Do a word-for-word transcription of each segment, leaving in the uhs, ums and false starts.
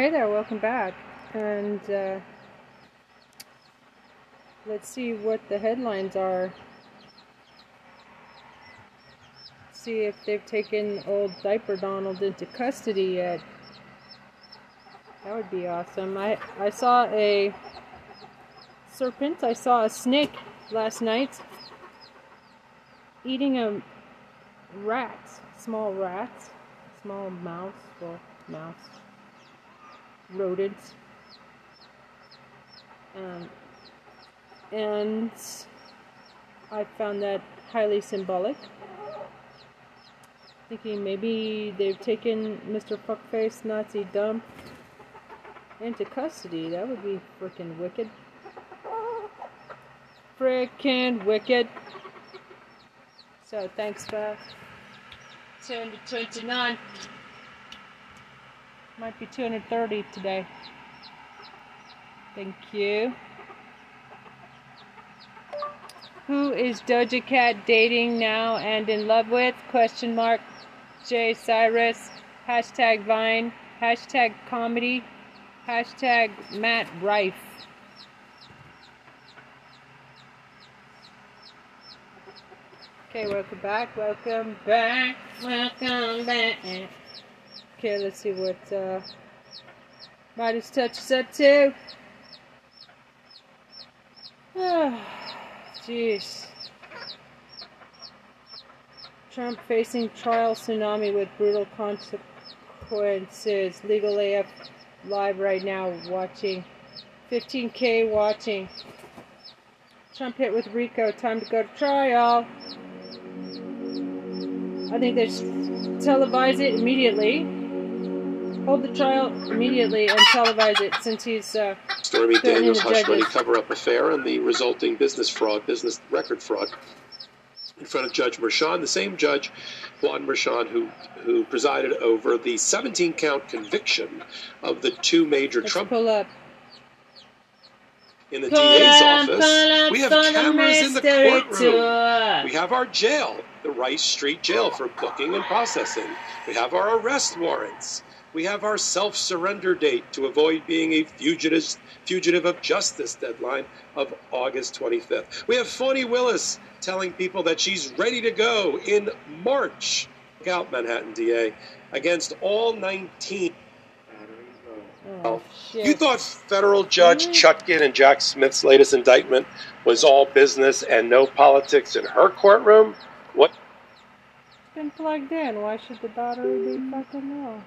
Hey there, welcome back, and uh, let's see what the headlines are. See if they've taken old Diaper Donald into custody yet. That would be awesome. I, I saw a serpent, I saw a snake last night eating a rat, small rat, small mouse, well, mouse. rodents, um, and I found that highly symbolic, thinking maybe they've taken Mister Fuckface Nazi Dump into custody. That would be frickin' wicked, frickin' wicked. So thanks for two twenty-nine. Might be two hundred thirty today. Thank you. Who is Doja Cat dating now and in love with? Question mark. Jay Cyrus. Hashtag Vine. Hashtag comedy. Hashtag Matt Rife. Okay, welcome back. Welcome back. Welcome back. Okay, let's see what uh, Midas Touch is up to. Oh, jeez. Trump facing trial tsunami with brutal consequences. Legal A F live right now watching. fifteen K watching. Trump hit with RICO. Time to go to trial. I think they should televise it immediately. Hold the trial immediately and televise it, since he's uh, Stormy Daniels hush money cover-up affair and the resulting business fraud, business record fraud, in front of Judge Merchan, the same Judge Juan Merchan who who presided over the seventeen-count conviction of the two major Let's Trump pull up. In the pull D A's up, office. Up, we have cameras in the courtroom. Tour. We have our jail, the Rice Street Jail, for booking and processing. We have our arrest warrants. We have our self-surrender date to avoid being a fugitive, fugitive of justice deadline of August twenty-fifth. We have Fani Willis telling people that she's ready to go in March. Look out, Manhattan D A, against all nineteen. Oh, you thought federal judge Chutkan and Jack Smith's latest indictment was all business and no politics in her courtroom? What? It's been plugged in. Why should the battery be fucking low?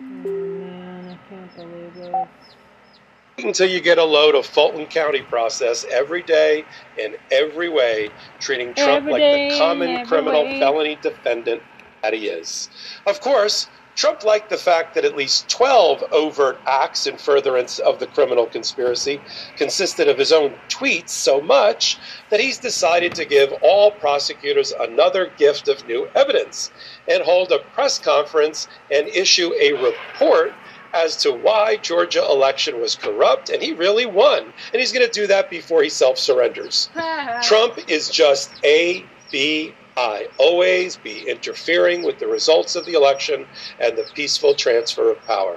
Oh, man, I can't believe this. Wait until you get a load of Fulton County process every day in every way, treating Trump every like day, the common criminal way. felony defendant that he is. Of course, Trump liked the fact that at least twelve overt acts in furtherance of the criminal conspiracy consisted of his own tweets so much that he's decided to give all prosecutors another gift of new evidence and hold a press conference and issue a report as to why Georgia election was corrupt, and he really won. And he's going to do that before he self-surrenders. Trump is just A B I always be interfering with the results of the election and the peaceful transfer of power.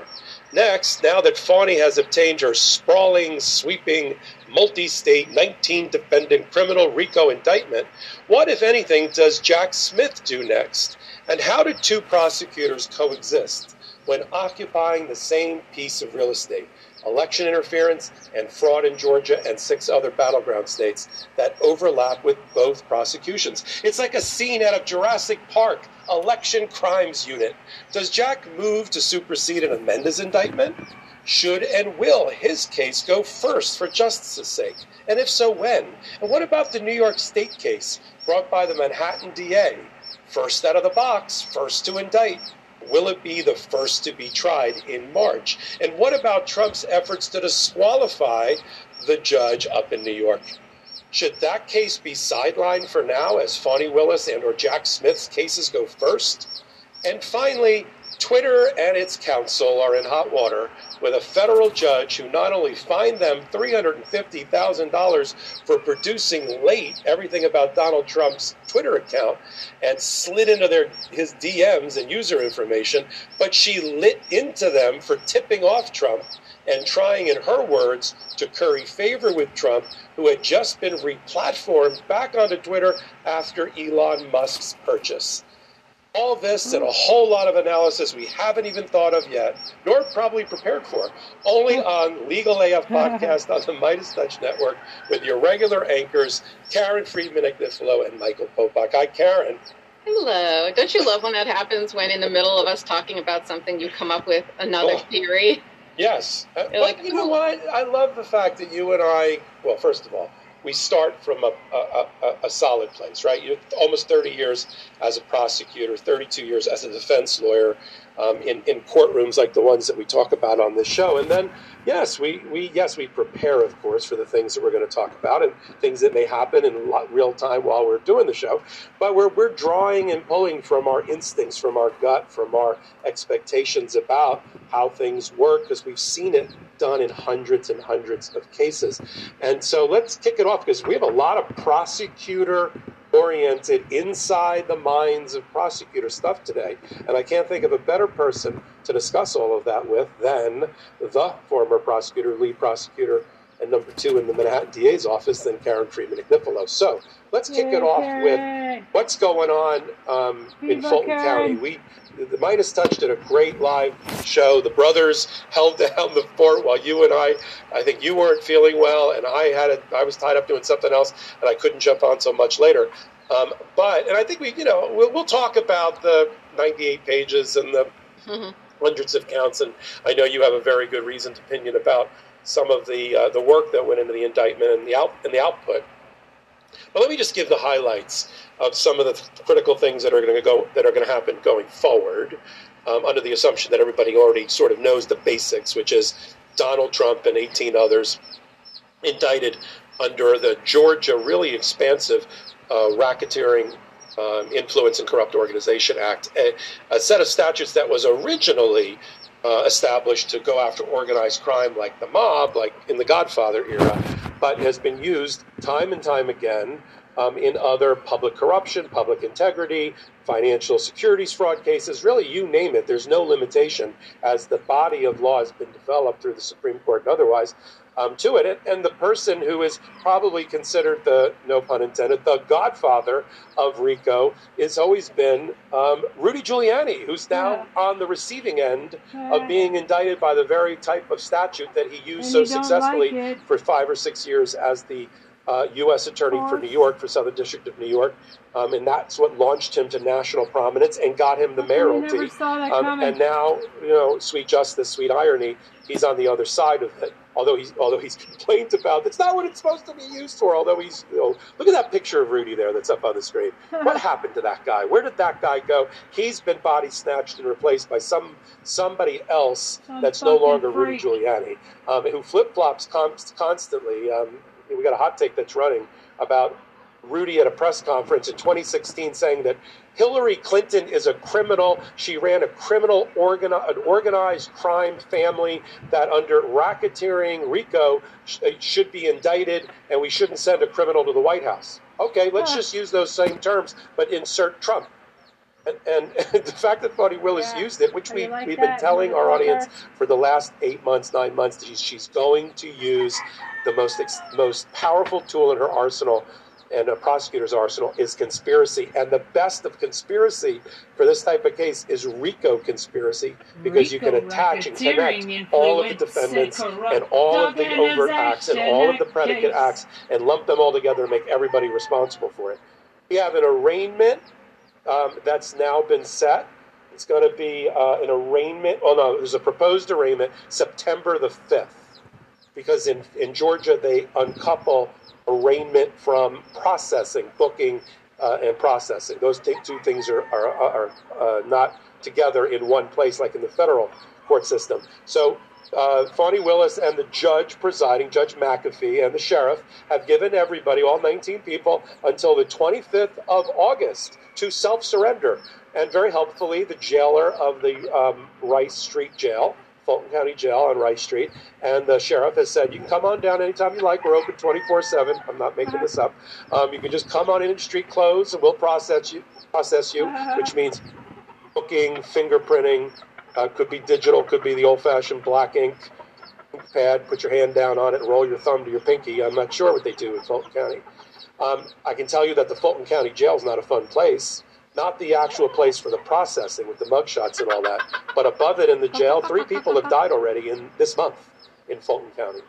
Next, now that Fani has obtained her sprawling, sweeping, multi-state, nineteen-defendant criminal RICO indictment, what, if anything, does Jack Smith do next? And how do two prosecutors coexist when occupying the same piece of real estate? Election interference and fraud in Georgia and six other battleground states that overlap with both prosecutions. It's like a scene out of Jurassic Park, Election Crimes Unit. Does Jack move to supersede and amend his indictment? Should and will his case go first for justice's sake? And if so, when? And what about the New York State case brought by the Manhattan D A? First out of the box, first to indict. Will it be the first to be tried in March? And what about Trump's efforts to disqualify the judge up in New York? Should that case be sidelined for now as Fani Willis and or Jack Smith's cases go first? And finally, Twitter and its counsel are in hot water with a federal judge who not only fined them three hundred fifty thousand dollars for producing late everything about Donald Trump's Twitter account and slid into their his D Ms and user information, but she lit into them for tipping off Trump and trying, in her words, to curry favor with Trump, who had just been replatformed back onto Twitter after Elon Musk's purchase. All this and a whole lot of analysis we haven't even thought of yet, nor probably prepared for, only on Legal A F Podcast on the Midas Touch Network with your regular anchors, Karen Friedman-Ignifilo and Michael Popak. Hi, Karen. Hello. Don't you love when that happens, when in the middle of us talking about something, you come up with another oh. theory? Yes. You're but like, you know oh. what? I love the fact that you and I, well, first of all, we start from a, a, a, a solid place, right? You're almost thirty years as a prosecutor, thirty-two years as a defense lawyer um, in, in courtrooms like the ones that we talk about on this show. And then, yes, we, we yes we prepare, of course, for the things that we're going to talk about and things that may happen in real time while we're doing the show. But we're we're drawing and pulling from our instincts, from our gut, from our expectations about how things work, because we've seen it done in hundreds and hundreds of cases. And so let's kick it off, because we have a lot of prosecutor-oriented, inside the minds of prosecutor stuff today. And I can't think of a better person to discuss all of that with than the former prosecutor, lead prosecutor, and number two in the Manhattan D A's office, than Karen Friedman-Ignifilo. So let's kick Yay. it off with what's going on um, in Fulton County. We, the Midas Touch did a great live show. The brothers held down the fort while you and I, I think you weren't feeling well, and I had a, I was tied up doing something else, and I couldn't jump on so much later. Um, but, and I think we, you know, we'll, we'll talk about the ninety-eight pages and the mm-hmm. hundreds of counts, and I know you have a very good reasoned opinion about some of the uh, the work that went into the indictment and the out and the output. But let me just give the highlights of some of the th- critical things that are going to go that are going to happen going forward, um, under the assumption that everybody already sort of knows the basics, which is Donald Trump and eighteen others indicted under the Georgia really expansive uh, racketeering um, influence and corrupt organization act, a, a set of statutes that was originally Uh, established to go after organized crime like the mob, like in the Godfather era, but has been used time and time again um, in other public corruption, public integrity, financial securities fraud cases, really you name it. There's no limitation as the body of law has been developed through the Supreme Court and otherwise um, to it. And the person who is probably considered the, no pun intended, the Godfather of RICO has always been um, Rudy Giuliani, who's now yeah. on the receiving end yeah. of being indicted by the very type of statute that he used and so successfully like for five or six years as the Uh, U S attorney for New York, for Southern District of New York, um, and that's what launched him to national prominence and got him the mayoralty. Um, and now, you know, sweet justice, sweet irony, he's on the other side of it. Although he's although he's complained about, that's not what it's supposed to be used for. Although he's, you know, look at that picture of Rudy there that's up on the screen. What happened to that guy? Where did that guy go? He's been body snatched and replaced by some somebody else I'm that's no longer freak. Rudy Giuliani, um, who flip flops const- constantly. Um, We got a hot take that's running about Rudy at a press conference in twenty sixteen saying that Hillary Clinton is a criminal. She ran a criminal, organi- an organized crime family that under racketeering RICO sh- should be indicted, and we shouldn't send a criminal to the White House. Okay, let's yeah. just use those same terms, but insert Trump. And, and, and the fact that Fani Willis yeah. used it, which we, like we've that? been telling our like audience her? for the last eight months, nine months, that she's, she's going to use the most ex, most powerful tool in her arsenal, and a prosecutor's arsenal, is conspiracy. And the best of conspiracy for this type of case is RICO conspiracy, because RICO you can attach and connect all of the defendants and, and all of the overt acts and all of the predicate case. acts and lump them all together and make everybody responsible for it. We have an arraignment Um, that's now been set. It's going to be uh, an arraignment. Oh, no, there's a proposed arraignment September the fifth, because in, in Georgia they uncouple arraignment from processing, booking, uh, and processing. Those t- two things are, are, are uh, not together in one place like in the federal court system. So Uh, Fani Willis and the judge presiding, Judge McAfee, and the sheriff have given everybody, all nineteen people, until the twenty-fifth of August to self-surrender. And very helpfully, the jailer of the um, Rice Street Jail, Fulton County Jail on Rice Street, and the sheriff has said, you can come on down anytime you like. We're open twenty-four seven. I'm not making this up. Um, you can just come on in in street clothes, and we'll process you, process you, which means booking, fingerprinting, uh, could be digital, could be the old-fashioned black ink pad. Put your hand down on it, and roll your thumb to your pinky. I'm not sure what they do in Fulton County. Um, I can tell you that the Fulton County Jail is not a fun place. Not the actual place for the processing with the mugshots and all that, but above it in the jail, three people have died already in this month in Fulton County.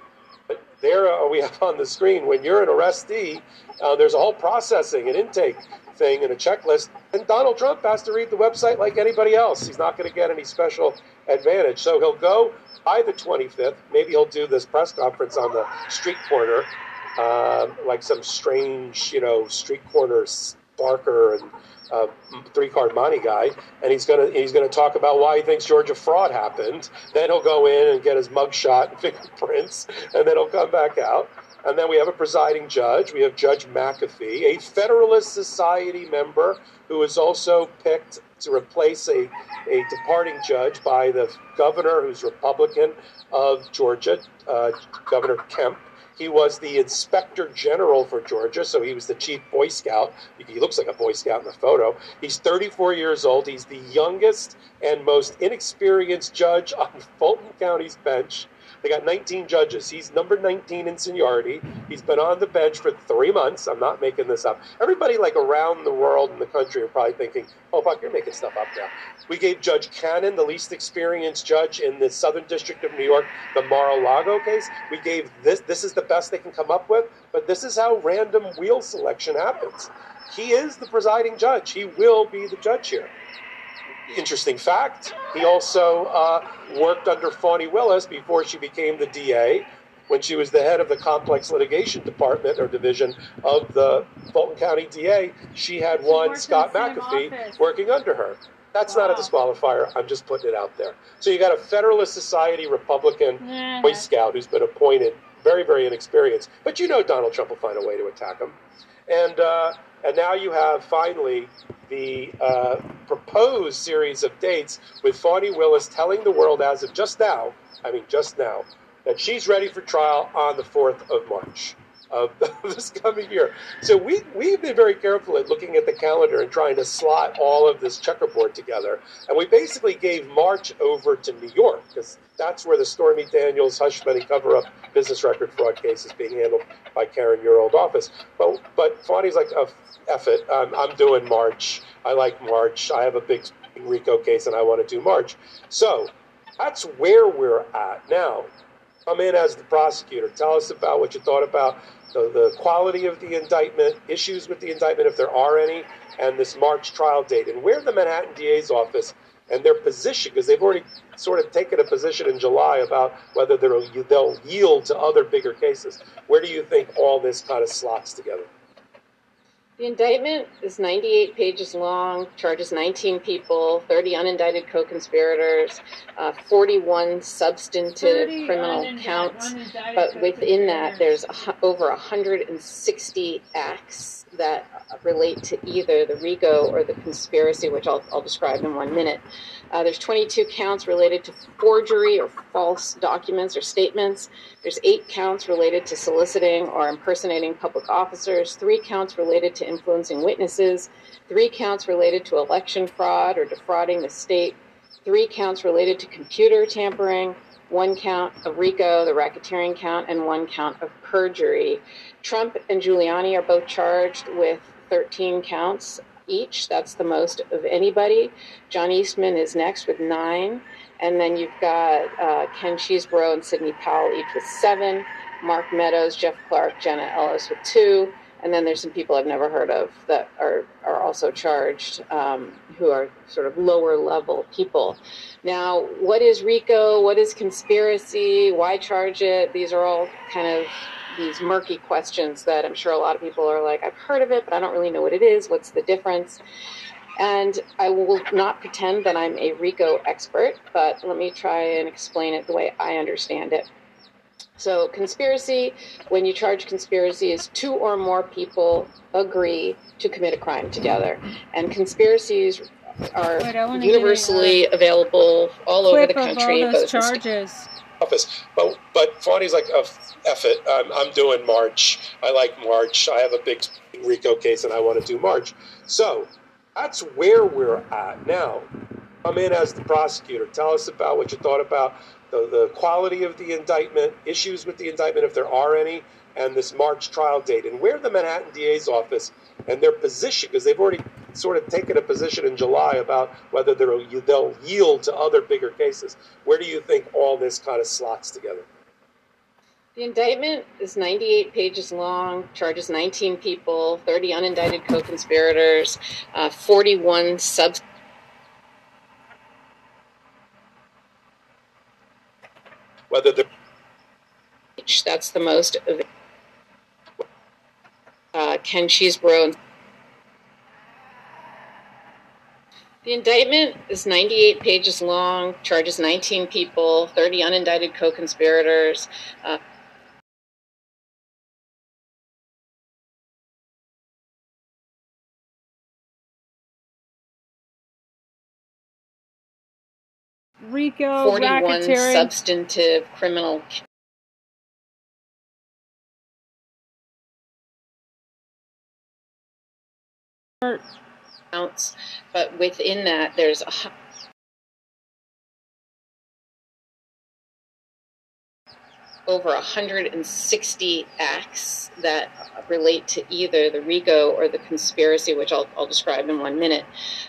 But there uh, we have on the screen, when you're an arrestee, uh, there's a whole processing and intake thing and a checklist, and Donald Trump has to read the website like anybody else. He's not going to get any special advantage. So he'll go by the twenty-fifth. Maybe he'll do this press conference on the street corner, uh, like some strange, you know, street corner Barker and Uh, three-card Monty guy, and he's gonna he's gonna talk about why he thinks Georgia fraud happened. Then he'll go in and get his mugshot and fingerprints, and then he'll come back out. And then we have a presiding judge. We have Judge McAfee, a Federalist Society member who is also picked to replace a a departing judge by the governor, who's Republican of Georgia, uh, Governor Kemp. He was the inspector general for Georgia, so he was the chief Boy Scout. He looks like a Boy Scout in the photo. He's thirty-four years old. He's the youngest and most inexperienced judge on Fulton County's bench. They got nineteen judges. He's number nineteen in seniority. He's been on the bench for three months. I'm not making this up. Everybody like around the world in the country are probably thinking, oh, fuck, you're making stuff up now. We gave Judge Cannon, the least experienced judge in the Southern District of New York, the Mar-a-Lago case. We gave this. This is the best they can come up with, but this is how random wheel selection happens. He is the presiding judge. He will be the judge here. Interesting fact, he also uh, worked under Fani Willis before she became the D A, when she was the head of the complex litigation department or division of the Fulton County D A. She had one, Scott McAfee, working under her. That's wow. Not a disqualifier. I'm just putting it out there. So you got a Federalist Society Republican nah. Boy Scout who's been appointed, very, very inexperienced. But you know Donald Trump will find a way to attack him. And, uh, and now you have finally the uh, proposed series of dates with Fani Willis telling the world as of just now, I mean just now, that she's ready for trial on the fourth of March of this coming year. So we, we've been very careful at looking at the calendar and trying to slot all of this checkerboard together. And we basically gave March over to New York because that's where the Stormy Daniels hush money cover-up business record fraud case is being handled by Karen, your old office. But, but Fani's like, oh, F it, um, I'm doing March. I like March. I have a big RICO case and I want to do March. So that's where we're at now. Come in as the prosecutor. Tell us about what you thought about the, the quality of the indictment, issues with the indictment, if there are any, and this March trial date. And where the Manhattan D A's office and their position, because they've already sort of taken a position in July about whether they'll yield to other bigger cases. Where do you think all this kind of slots together? The indictment is ninety-eight pages long, charges nineteen people, thirty unindicted co-conspirators, uh, forty-one substantive criminal counts. But within that, there's a, over one hundred sixty acts that relate to either the RICO or the conspiracy, which I'll, I'll describe in one minute. Uh, there's twenty-two counts related to forgery or false documents or statements. There's eight counts related to soliciting or impersonating public officers, three counts related to influencing witnesses, three counts related to election fraud or defrauding the state, three counts related to computer tampering, one count of RICO, the racketeering count, and one count of perjury. Trump and Giuliani are both charged with thirteen counts each. That's the most of anybody. John Eastman is next with nine. And then you've got uh, Ken Chesebro and Sidney Powell each with seven. Mark Meadows, Jeff Clark, Jenna Ellis with two. And then there's some people I've never heard of that are, are also charged, um, who are sort of lower-level people. Now, what is RICO? What is conspiracy? Why charge it? These are all kind of these murky questions that I'm sure a lot of people are like, I've heard of it, but I don't really know what it is. What's the difference? And I will not pretend that I'm a RICO expert, but let me try and explain it the way I understand it. So conspiracy, when you charge conspiracy, is two or more people agree to commit a crime together. And conspiracies are universally a, available all over the country. All those charges. Office. But but Fani's like, oh, F it, I'm, I'm doing March. I like March. I have a big RICO case and I want to do March. So that's where we're at now. Come in as the prosecutor. Tell us about what you thought about the, the quality of the indictment, issues with the indictment, if there are any, and this March trial date. And where the Manhattan D A's office and their position, because they've already sort of taken a position in July about whether they'll yield to other bigger cases. Where do you think all this kind of slots together? The indictment is ninety-eight pages long, charges nineteen people, thirty unindicted co-conspirators, uh, forty-one sub. Whether the that's the most of uh, Ken Chesebro. The indictment is ninety-eight pages long, charges nineteen people, thirty unindicted co-conspirators. Uh, RICO, forty-one racketeering. Substantive criminal. Counts, but within that, there's a over one hundred sixty acts that relate to either the RICO or the conspiracy, which I'll, I'll describe in one minute.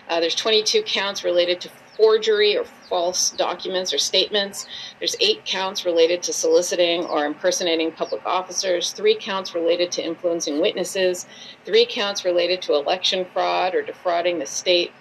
Uh, there's twenty-two counts related to forgery or false documents or statements. There's eight counts related to soliciting or impersonating public officers, three counts related to influencing witnesses, three counts related to election fraud or defrauding the state,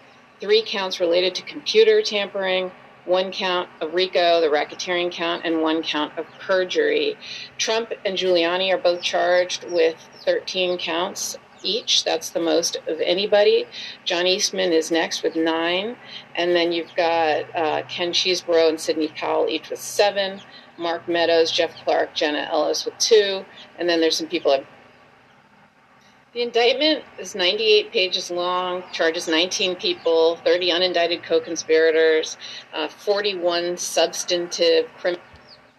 three counts related to computer tampering, one count of RICO, the racketeering count, and one count of perjury. Trump and Giuliani are both charged with thirteen counts each. That's the most of anybody. John Eastman is next with nine. And then you've got uh, Ken Chesebro and Sidney Powell each with seven. Mark Meadows, Jeff Clark, Jenna Ellis with two. And then there's some people I've The indictment is ninety-eight pages long, charges nineteen people, thirty unindicted co-conspirators, uh, forty-one substantive crim-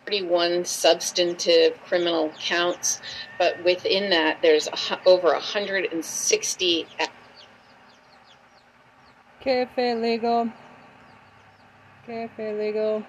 forty-one substantive criminal counts, but within that, there's a, over one hundred sixty. K F A legal. K F A legal.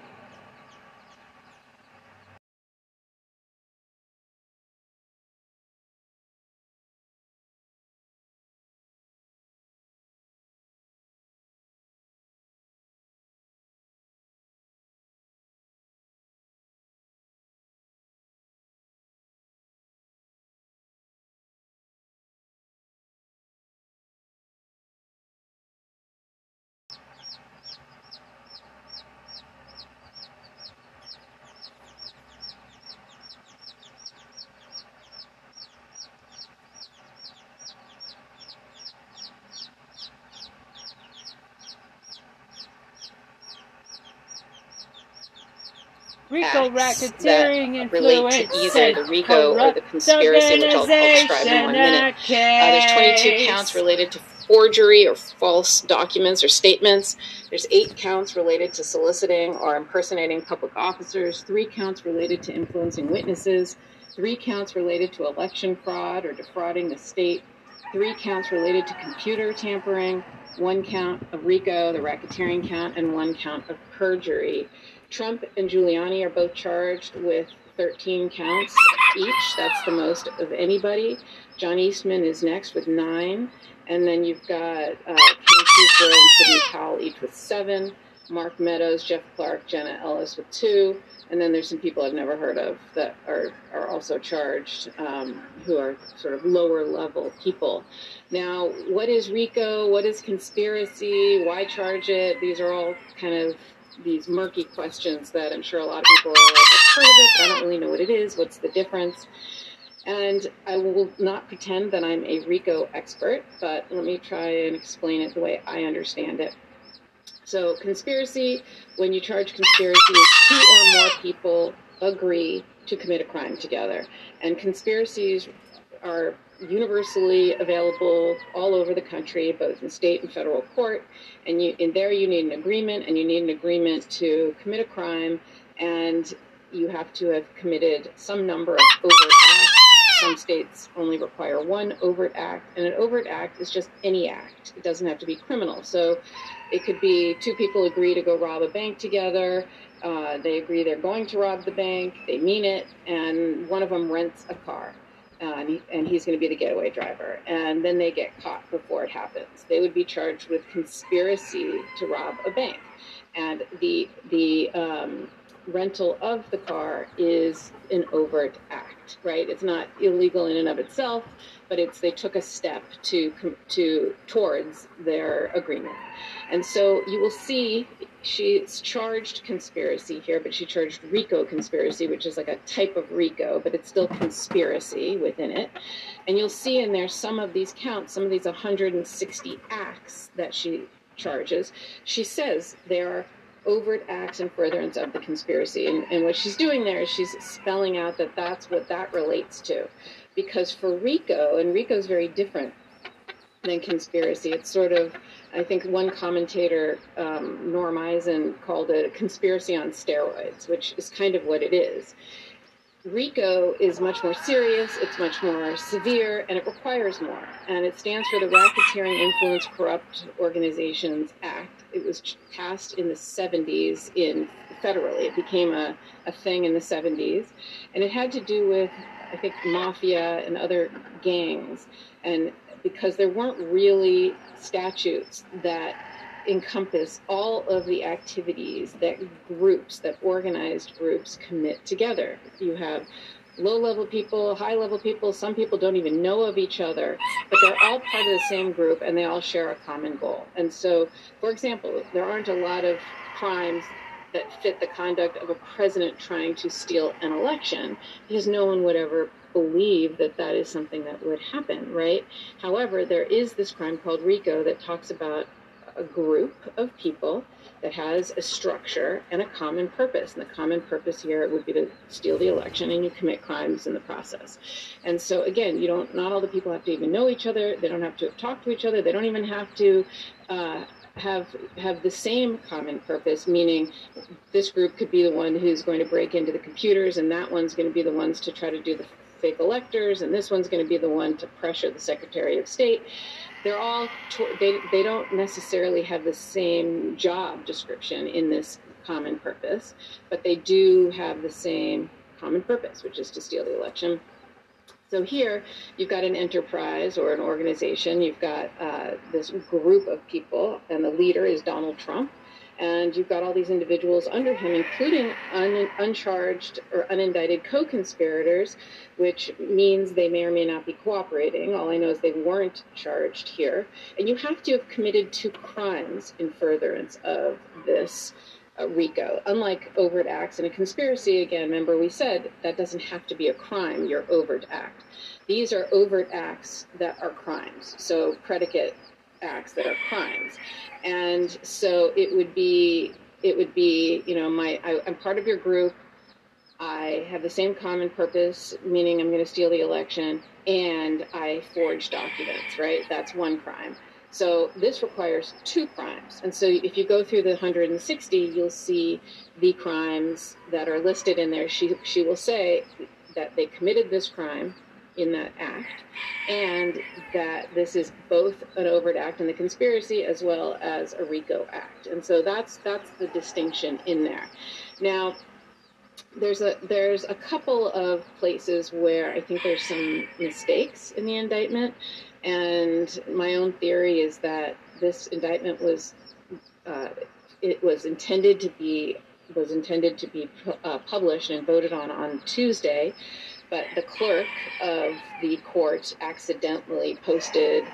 RICO racketeering influence relate to either the RICO or the conspiracy, which I'll, I'll describe in one minute. Uh, there's twenty-two counts related to forgery or false documents or statements. There's eight counts related to soliciting or impersonating public officers, three counts related to influencing witnesses, three counts related to election fraud or defrauding the state, three counts related to computer tampering, one count of RICO, the racketeering count, and one count of perjury. Trump and Giuliani are both charged with thirteen counts each. That's the most of anybody. John Eastman is next with nine. And then you've got uh, Ken Chesebro and Sidney Powell each with seven. Mark Meadows, Jeff Clark, Jenna Ellis with two. And then there's some people I've never heard of that are, are also charged, um, who are sort of lower level people. Now, what is RICO? What is conspiracy? Why charge it? These are all kind of these murky questions that I'm sure a lot of people are like, I've heard of it, but I don't really know what it is. What's the difference? And I will not pretend that I'm a RICO expert, but let me try and explain it the way I understand it. So conspiracy, when you charge conspiracy, is two or more people agree to commit a crime together. And conspiracies are universally available all over the country, both in state and federal court. And you, in there you need an agreement, and you need an agreement to commit a crime, and you have to have committed some number of overt acts. Some states only require one overt act, and an overt act is just any act. It doesn't have to be criminal. So it could be two people agree to go rob a bank together. Uh, they agree they're going to rob the bank. They mean it, and one of them rents a car, uh, and, he, and he's going to be the getaway driver. And then they get caught before it happens. They would be charged with conspiracy to rob a bank, and the the um, rental of the car is an overt act, right? It's not illegal in and of itself, but it's they took a step to to towards their agreement. And so you will see. She's charged conspiracy here, but she charged RICO conspiracy, which is like a type of RICO, but it's still conspiracy within it. And you'll see in there some of these counts, some of these one hundred sixty acts that she charges. She says they are overt acts in furtherance of the conspiracy. And, and what she's doing there is she's spelling out that that's what that relates to. Because for RICO, and RICO is very different than conspiracy, it's sort of, I think one commentator, um, Norm Eisen, called it a conspiracy on steroids, which is kind of what it is. RICO is much more serious, it's much more severe, and it requires more. And it stands for the Racketeering Influence Corrupt Organizations Act. It was passed in the seventies in federally. It became a, a thing in the seventies. And it had to do with, I think, mafia and other gangs. And because there weren't really statutes that encompass all of the activities that groups, that organized groups commit together. You have low-level people, high-level people, some people don't even know of each other, but they're all part of the same group and they all share a common goal. And so, for example, there aren't a lot of crimes that fit the conduct of a president trying to steal an election because no one would ever believe that that is something that would happen, right? However, there is this crime called RICO that talks about a group of people that has a structure and a common purpose. And the common purpose here would be to steal the election, and you commit crimes in the process. And so again, you don't, not all the people have to even know each other. They don't have to talk to each other. They don't even have to uh, have have the same common purpose, meaning this group could be the one who's going to break into the computers, and that one's going to be the ones to try to do the fake electors, and this one's going to be the one to pressure the Secretary of State. They're all, they, they don't necessarily have the same job description in this common purpose, but they do have the same common purpose, which is to steal the election. So here, you've got an enterprise or an organization, you've got uh, this group of people, and the leader is Donald Trump, and you've got all these individuals under him, including un uncharged or unindicted co-conspirators, which means they may or may not be cooperating. All I know is they weren't charged here. And you have to have committed two crimes in furtherance of this uh, RICO. Unlike overt acts and a conspiracy, again, remember we said that doesn't have to be a crime, your overt act. These are overt acts that are crimes, so predicate acts that are crimes. And so it would be, it would be, you know, my, I, I'm part of your group. I have the same common purpose, meaning I'm going to steal the election, and I forge documents, right? That's one crime. So this requires two crimes. And so if you go through the one hundred sixty, you'll see the crimes that are listed in there. She, she will say that they committed this crime in that act, and that this is both an overt act in the conspiracy as well as a RICO act. And so that's that's the distinction in there. Now, there's a there's a couple of places where I think there's some mistakes in the indictment, and my own theory is that this indictment was uh, it was intended to be was intended to be uh, published and voted on on Tuesday. But the clerk of the court accidentally posted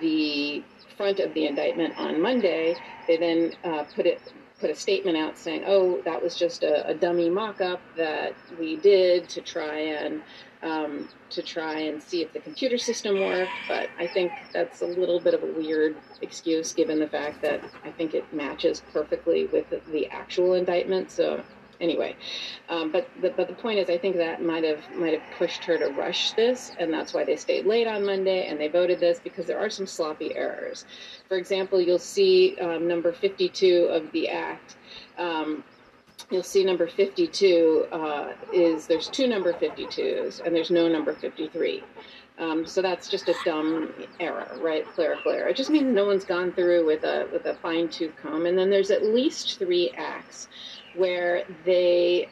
the front of the indictment on Monday. They then uh, put it put a statement out saying, oh, that was just a, a dummy mock-up that we did to try and um, to try and see if the computer system worked. But I think that's a little bit of a weird excuse, given the fact that I think it matches perfectly with the, the actual indictment. So anyway, um, but the, but the point is, I think that might have might have pushed her to rush this, and that's why they stayed late on Monday and they voted this, because there are some sloppy errors. For example, you'll see um, number fifty-two of the act. Um, You'll see number fifty-two uh, is there's two number fifty-twos and there's no number fifty-three. Um, so that's just a dumb error, right? Clerical error. It just means no one's gone through with a with a fine tooth comb. And then there's at least three acts where they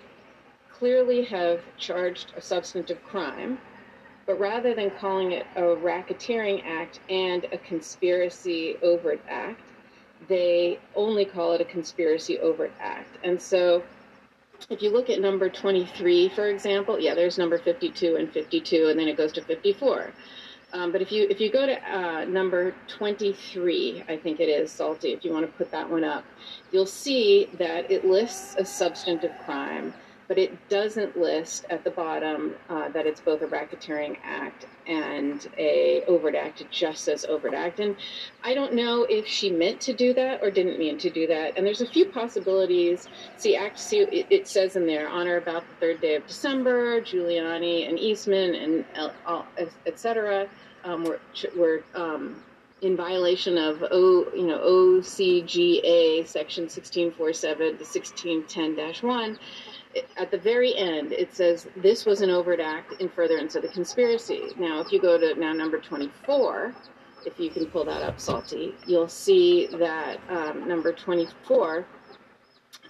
clearly have charged a substantive crime, but rather than calling it a racketeering act and a conspiracy overt act, they only call it a conspiracy overt act. And so if you look at number twenty-three, for example, yeah, there's number fifty-two and fifty-two, and then it goes to fifty-four. Um, but if you if you go to uh, number twenty-three, I think it is, Salty, if you want to put that one up, you'll see that it lists a substantive crime, but it doesn't list at the bottom uh, that it's both a racketeering act and a overt act. It just says overt act. And I don't know if she meant to do that or didn't mean to do that. And there's a few possibilities. See, act, see it, it says in there, on or about the third day of December, Giuliani and Eastman and et cetera um, were, were um, in violation of o, you know, O C G A section sixteen forty-seven to sixteen ten dash one. At the very end, it says this was an overt act in furtherance of the conspiracy. Now, if you go to now number twenty-four, if you can pull that up, Salty, you'll see that um, number twenty-four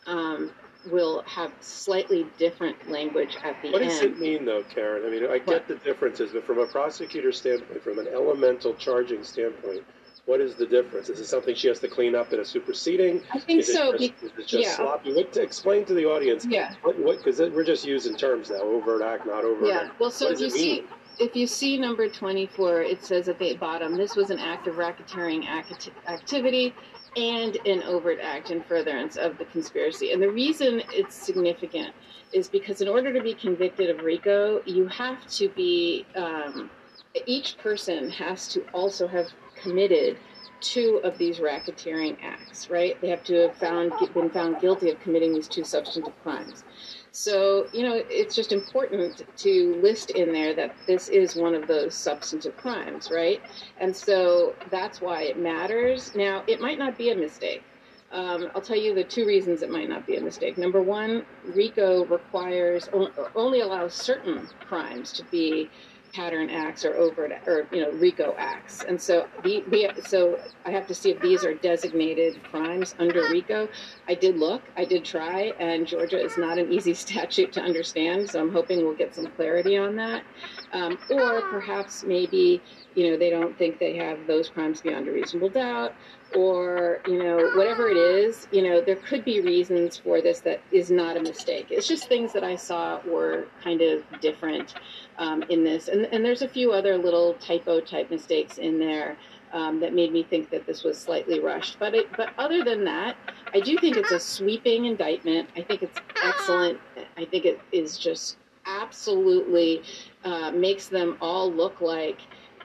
um, will have slightly different language at the end. What does it mean, though, Karen? I mean, I get the differences, but from a prosecutor's standpoint, from an elemental charging standpoint, what is the difference? Is it something she has to clean up in a superseding? I think is so. Just, is it just yeah. sloppy? What, to explain to the audience? Yeah. What? Because we're just using terms now. Overt act, not overt yeah. act. Yeah. Well, so if you see, if you see number twenty-four, it says at the bottom, this was an act of racketeering act- activity and an overt act in furtherance of the conspiracy. And the reason it's significant is because in order to be convicted of RICO, you have to be. Um, each person has to also have committed two of these racketeering acts, right? They have to have found been found guilty of committing these two substantive crimes. So, you know, it's just important to list in there that this is one of those substantive crimes, right? And so that's why it matters. Now, it might not be a mistake. Um, I'll tell you the two reasons it might not be a mistake. Number one, RICO requires or only allows certain crimes to be pattern acts or overt or you know RICO acts, and so the, the so I have to see if these are designated crimes under RICO. I did look, I did try, and Georgia is not an easy statute to understand, so I'm hoping we'll get some clarity on that, um, or perhaps maybe you know they don't think they have those crimes beyond a reasonable doubt, or you know whatever it is, you know there could be reasons for this that is not a mistake. It's just things that I saw were kind of different um, in this, and and there's a few other little typo type mistakes in there um, that made me think that this was slightly rushed. But it, but other than that, I do think it's a sweeping indictment. I think it's excellent. I think it is just absolutely uh, makes them all look like.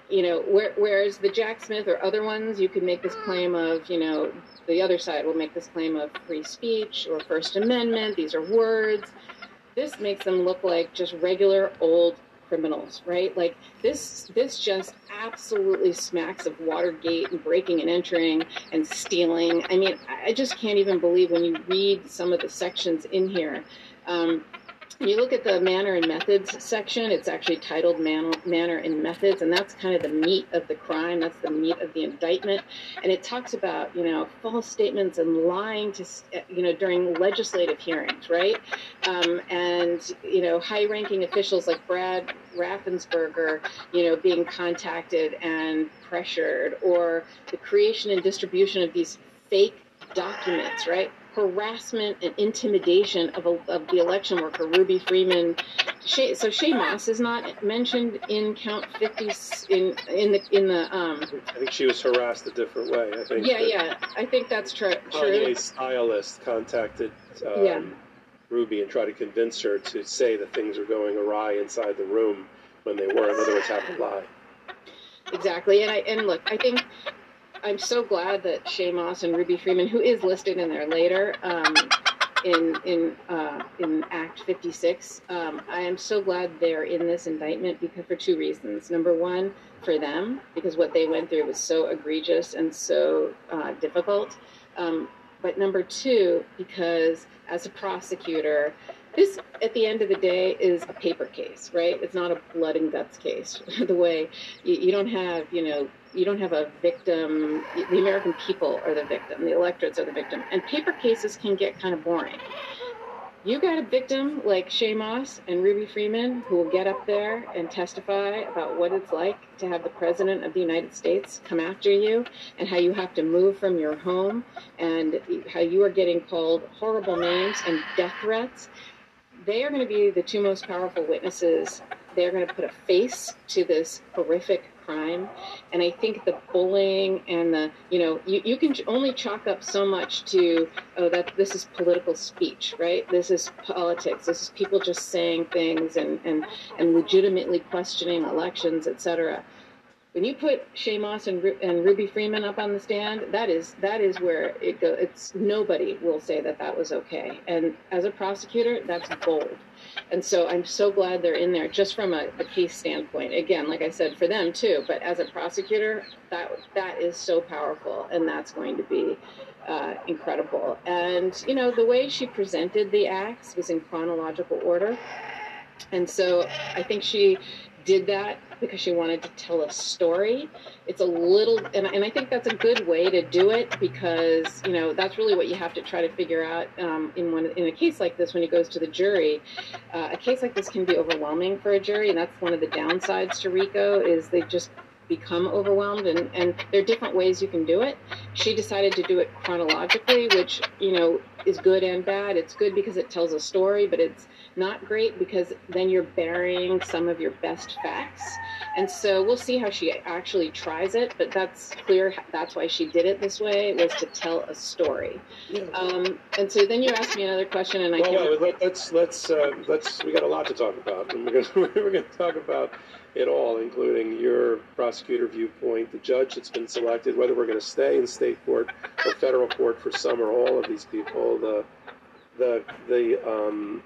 You know, where, whereas the Jack Smith or other ones, you could make this claim of, you know, the other side will make this claim of free speech or First Amendment. These are words. This makes them look like just regular old criminals, right? Like this, this just absolutely smacks of Watergate and breaking and entering and stealing. I mean, I just can't even believe when you read some of the sections in here. Um, You look at the manner and methods section, it's actually titled man- manner and methods, and that's kind of the meat of the crime, that's the meat of the indictment, and it talks about, you know, false statements and lying to, you know, during legislative hearings, right? Um, and, you know, high-ranking officials like Brad Raffensperger, you know, being contacted and pressured, or the creation and distribution of these fake documents, right? Harassment and intimidation of, a, of the election worker, Ruby Freeman. Shaye, so Shaye Moss is not mentioned in count fifty in in the in the. Um, I think she was harassed a different way. I think. Yeah, yeah, I think that's tr- true. Kanye's stylist contacted um, yeah. Ruby and tried to convince her to say that things were going awry inside the room when they were. In other words, have to lie. Exactly, and I and look, I think. I'm so glad that Shaye Moss and Ruby Freeman, who is listed in there later, um, in in uh, in Act fifty-six. Um, I am so glad they're in this indictment because for two reasons. Number one, for them, because what they went through was so egregious and so uh, difficult. Um, but number two, because as a prosecutor, this, at the end of the day, is a paper case, right? It's not a blood and guts case. The way you, you don't have, you know, you don't have a victim. The American people are the victim. The electorates are the victim. And paper cases can get kind of boring. You got a victim like Shaye Moss and Ruby Freeman who will get up there and testify about what it's like to have the President of the United States come after you and how you have to move from your home and how you are getting called horrible names and death threats. They are going to be the two most powerful witnesses. They're going to put a face to this horrific crime. And I think the bullying and the, you know, you, you can only chalk up so much to, oh, that this is political speech, right? This is politics. This is people just saying things and, and, and legitimately questioning elections, et cetera. When you put Shaye Moss and, and Ruby Freeman up on the stand, that is that is where it goes. It's nobody will say that that was okay. And as a prosecutor, that's bold. And so I'm so glad they're in there, just from a, a case standpoint. Again, like I said, for them too. But as a prosecutor, that that is so powerful, and that's going to be uh, incredible. And you know, the way she presented the acts was in chronological order, and so I think she did that because she wanted to tell a story. It's a little, and, and I think that's a good way to do it because, you know, that's really what you have to try to figure out um, in one in a case like this when it goes to the jury. Uh, a case like this can be overwhelming for a jury, and that's one of the downsides to RICO is they just become overwhelmed, and, and there are different ways you can do it. She decided to do it chronologically, which, you know, is good and bad. It's good because it tells a story, but it's not great because then you're burying some of your best facts. And so we'll see how she actually tries it, but that's clear. That's why she did it this way, was to tell a story. Yeah. Um, and so then you asked me another question, and I well, can't. Well, let's let's uh, let's. We got a lot to talk about, and we're going we're going to talk about it all, including your prosecutor viewpoint, the judge that's been selected, whether we're going to stay in state court or federal court for some or all of these people, the the the. Um,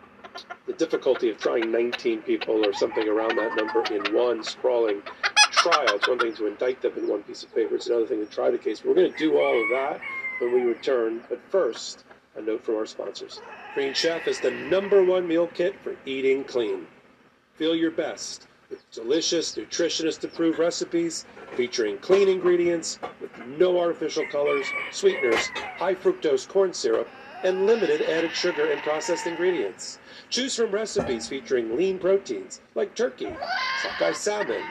the difficulty of trying nineteen people or something around that number in one sprawling trial. It's one thing to indict them in one piece of paper. It's another thing to try the case. We're going to do all of that when we return. But first, a note from our sponsors. Green Chef is the number one meal kit for eating clean. Feel your best with delicious, nutritionist-approved recipes featuring clean ingredients with no artificial colors, sweeteners, high fructose corn syrup, and limited added sugar and processed ingredients. Choose from recipes featuring lean proteins like turkey, sockeye salmon,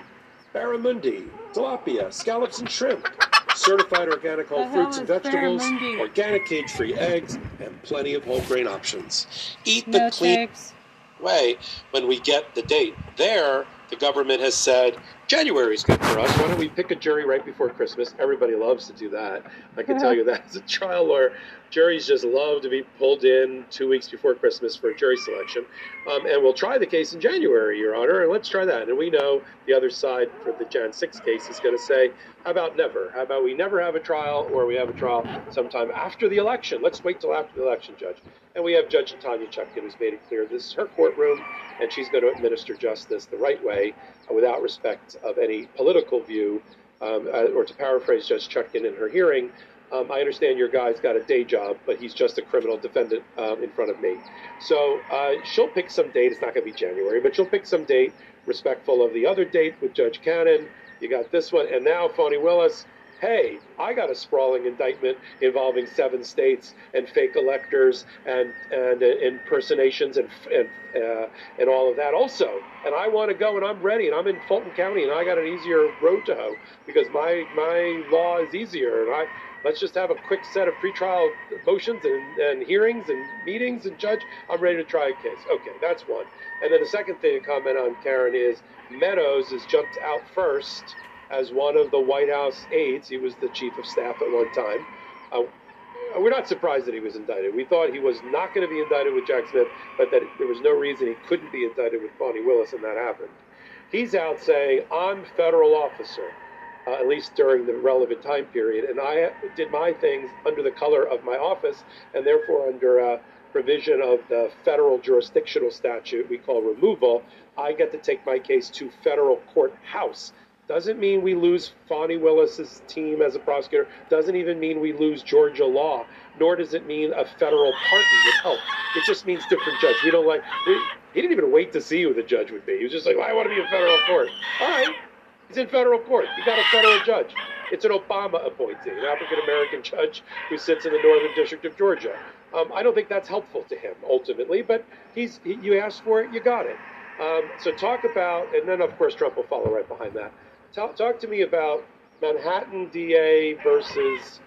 barramundi, tilapia, scallops, and shrimp, certified organic whole fruits and vegetables, organic cage-free eggs, and plenty of whole grain options. Eat the no clean tapes. Way when we get the date. There, the government has said, January is good for us. Why don't we pick a jury right before Christmas? Everybody loves to do that. I can tell you that as a trial lawyer, juries just love to be pulled in two weeks before Christmas for a jury selection. Um, and we'll try the case in January, Your Honor, and let's try that. And we know the other side for the January sixth case is going to say, how about never? How about we never have a trial, or we have a trial sometime after the election? Let's wait till after the election, Judge. And we have Judge Antonia Chutkan, who's made it clear this is her courtroom, and she's going to administer justice the right way without respect of any political view, um, or to paraphrase Judge Chutkan in her hearing, um, I understand your guy's got a day job, but he's just a criminal defendant uh, in front of me. So uh, she'll pick some date. It's not going to be January, but she'll pick some date respectful of the other date with Judge Cannon. You got this one. And now Fani Willis, hey, I got a sprawling indictment involving seven states and fake electors and, and uh, impersonations and and, uh, and all of that also. And I want to go, and I'm ready, and I'm in Fulton County, and I got an easier road to hoe because my my law is easier. And I let's just have a quick set of pretrial motions and, and hearings and meetings, and Judge, I'm ready to try a case. Okay, that's one. And then the second thing to comment on, Karen, is Meadows has jumped out first as one of the White House aides. He was the chief of staff at one time. Uh, we're not surprised that he was indicted. We thought he was not going to be indicted with Jack Smith, but that there was no reason he couldn't be indicted with Fani Willis, and that happened. He's out saying, I'm federal officer, uh, at least during the relevant time period, and I did my things under the color of my office, and therefore under uh, provision of the federal jurisdictional statute we call removal, I get to take my case to federal courthouse. Doesn't mean we lose Fani Willis's team as a prosecutor. Doesn't even mean we lose Georgia law, nor does it mean a federal party would help. It just means different judge. We don't like, we, he didn't even wait to see who the judge would be. He was just like, well, I want to be in federal court. All right, he's in federal court. You got a federal judge. It's an Obama appointee, an African-American judge who sits in the Northern District of Georgia. Um, I don't think that's helpful to him, ultimately, but he's he, you asked for it, you got it. Um, so talk about, and then, of course, Trump will follow right behind that. Talk, talk to me about Manhattan D A versus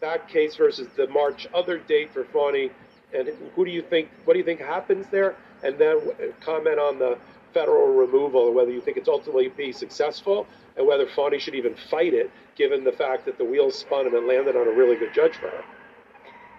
that case versus the March other date for Fani, and who do you think, what do you think happens there? And then comment on the federal removal and whether you think it's ultimately be successful and whether Fani should even fight it, given the fact that the wheels spun and it landed on a really good judge for her.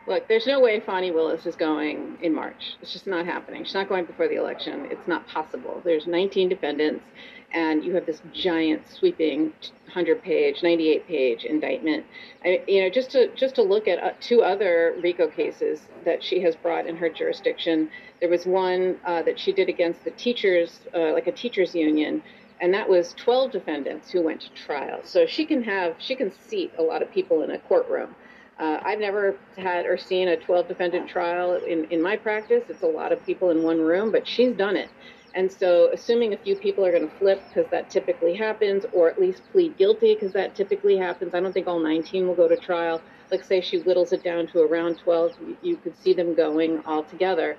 Look, there's no way Fani Willis is going in March. It's just not happening. She's not going before the election. It's not possible. There's nineteen defendants, and you have this giant, sweeping, one hundred page, ninety-eight page indictment. I, you know, just to just to look at uh, two other RICO cases that she has brought in her jurisdiction. There was one uh, that she did against the teachers, uh, like a teachers union. And that was twelve defendants who went to trial. So she can have, she can seat a lot of people in a courtroom. Uh, I've never had or seen a twelve defendant trial in, in my practice. It's a lot of people in one room, but she's done it. And so assuming a few people are going to flip, because that typically happens, or at least plead guilty, because that typically happens. I don't think all nineteen will go to trial. Like, say she whittles it down to around twelve. You, you could see them going all together.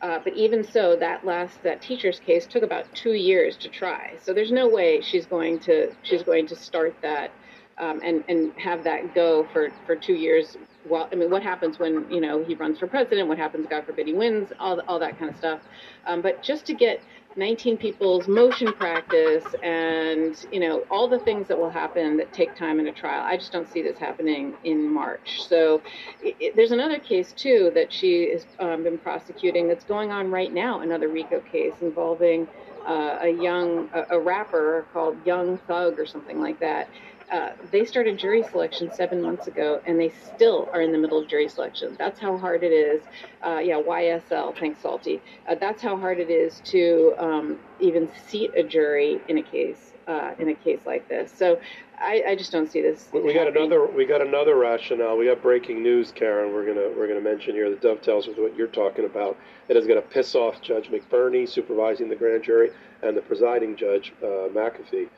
Uh, but even so, that last that teacher's case took about two years to try. So there's no way she's going to she's going to start that um, and and have that go for, for two years. Well, I mean, what happens when, you know, he runs for president? What happens, God forbid, he wins? All all that kind of stuff. Um, but just to get nineteen people's motion practice and, you know, all the things that will happen that take time in a trial. I just don't see this happening in March. So it, it, there's another case, too, that she has um, been prosecuting that's going on right now, another RICO case involving uh, a young, a, a rapper called Young Thug or something like that. Uh, they started jury selection seven months ago, and they still are in the middle of jury selection. That's how hard it is. Uh, yeah, Y S L, thanks, Salty. Uh, that's how hard it is to um, even seat a jury in a case uh, in a case like this. So I, I just don't see this. We happening. got another. We got another rationale. We got breaking news, Karen. We're gonna we're gonna mention here that dovetails with what you're talking about. It is gonna piss off Judge McBurney, supervising the grand jury, and the presiding judge uh, McAfee.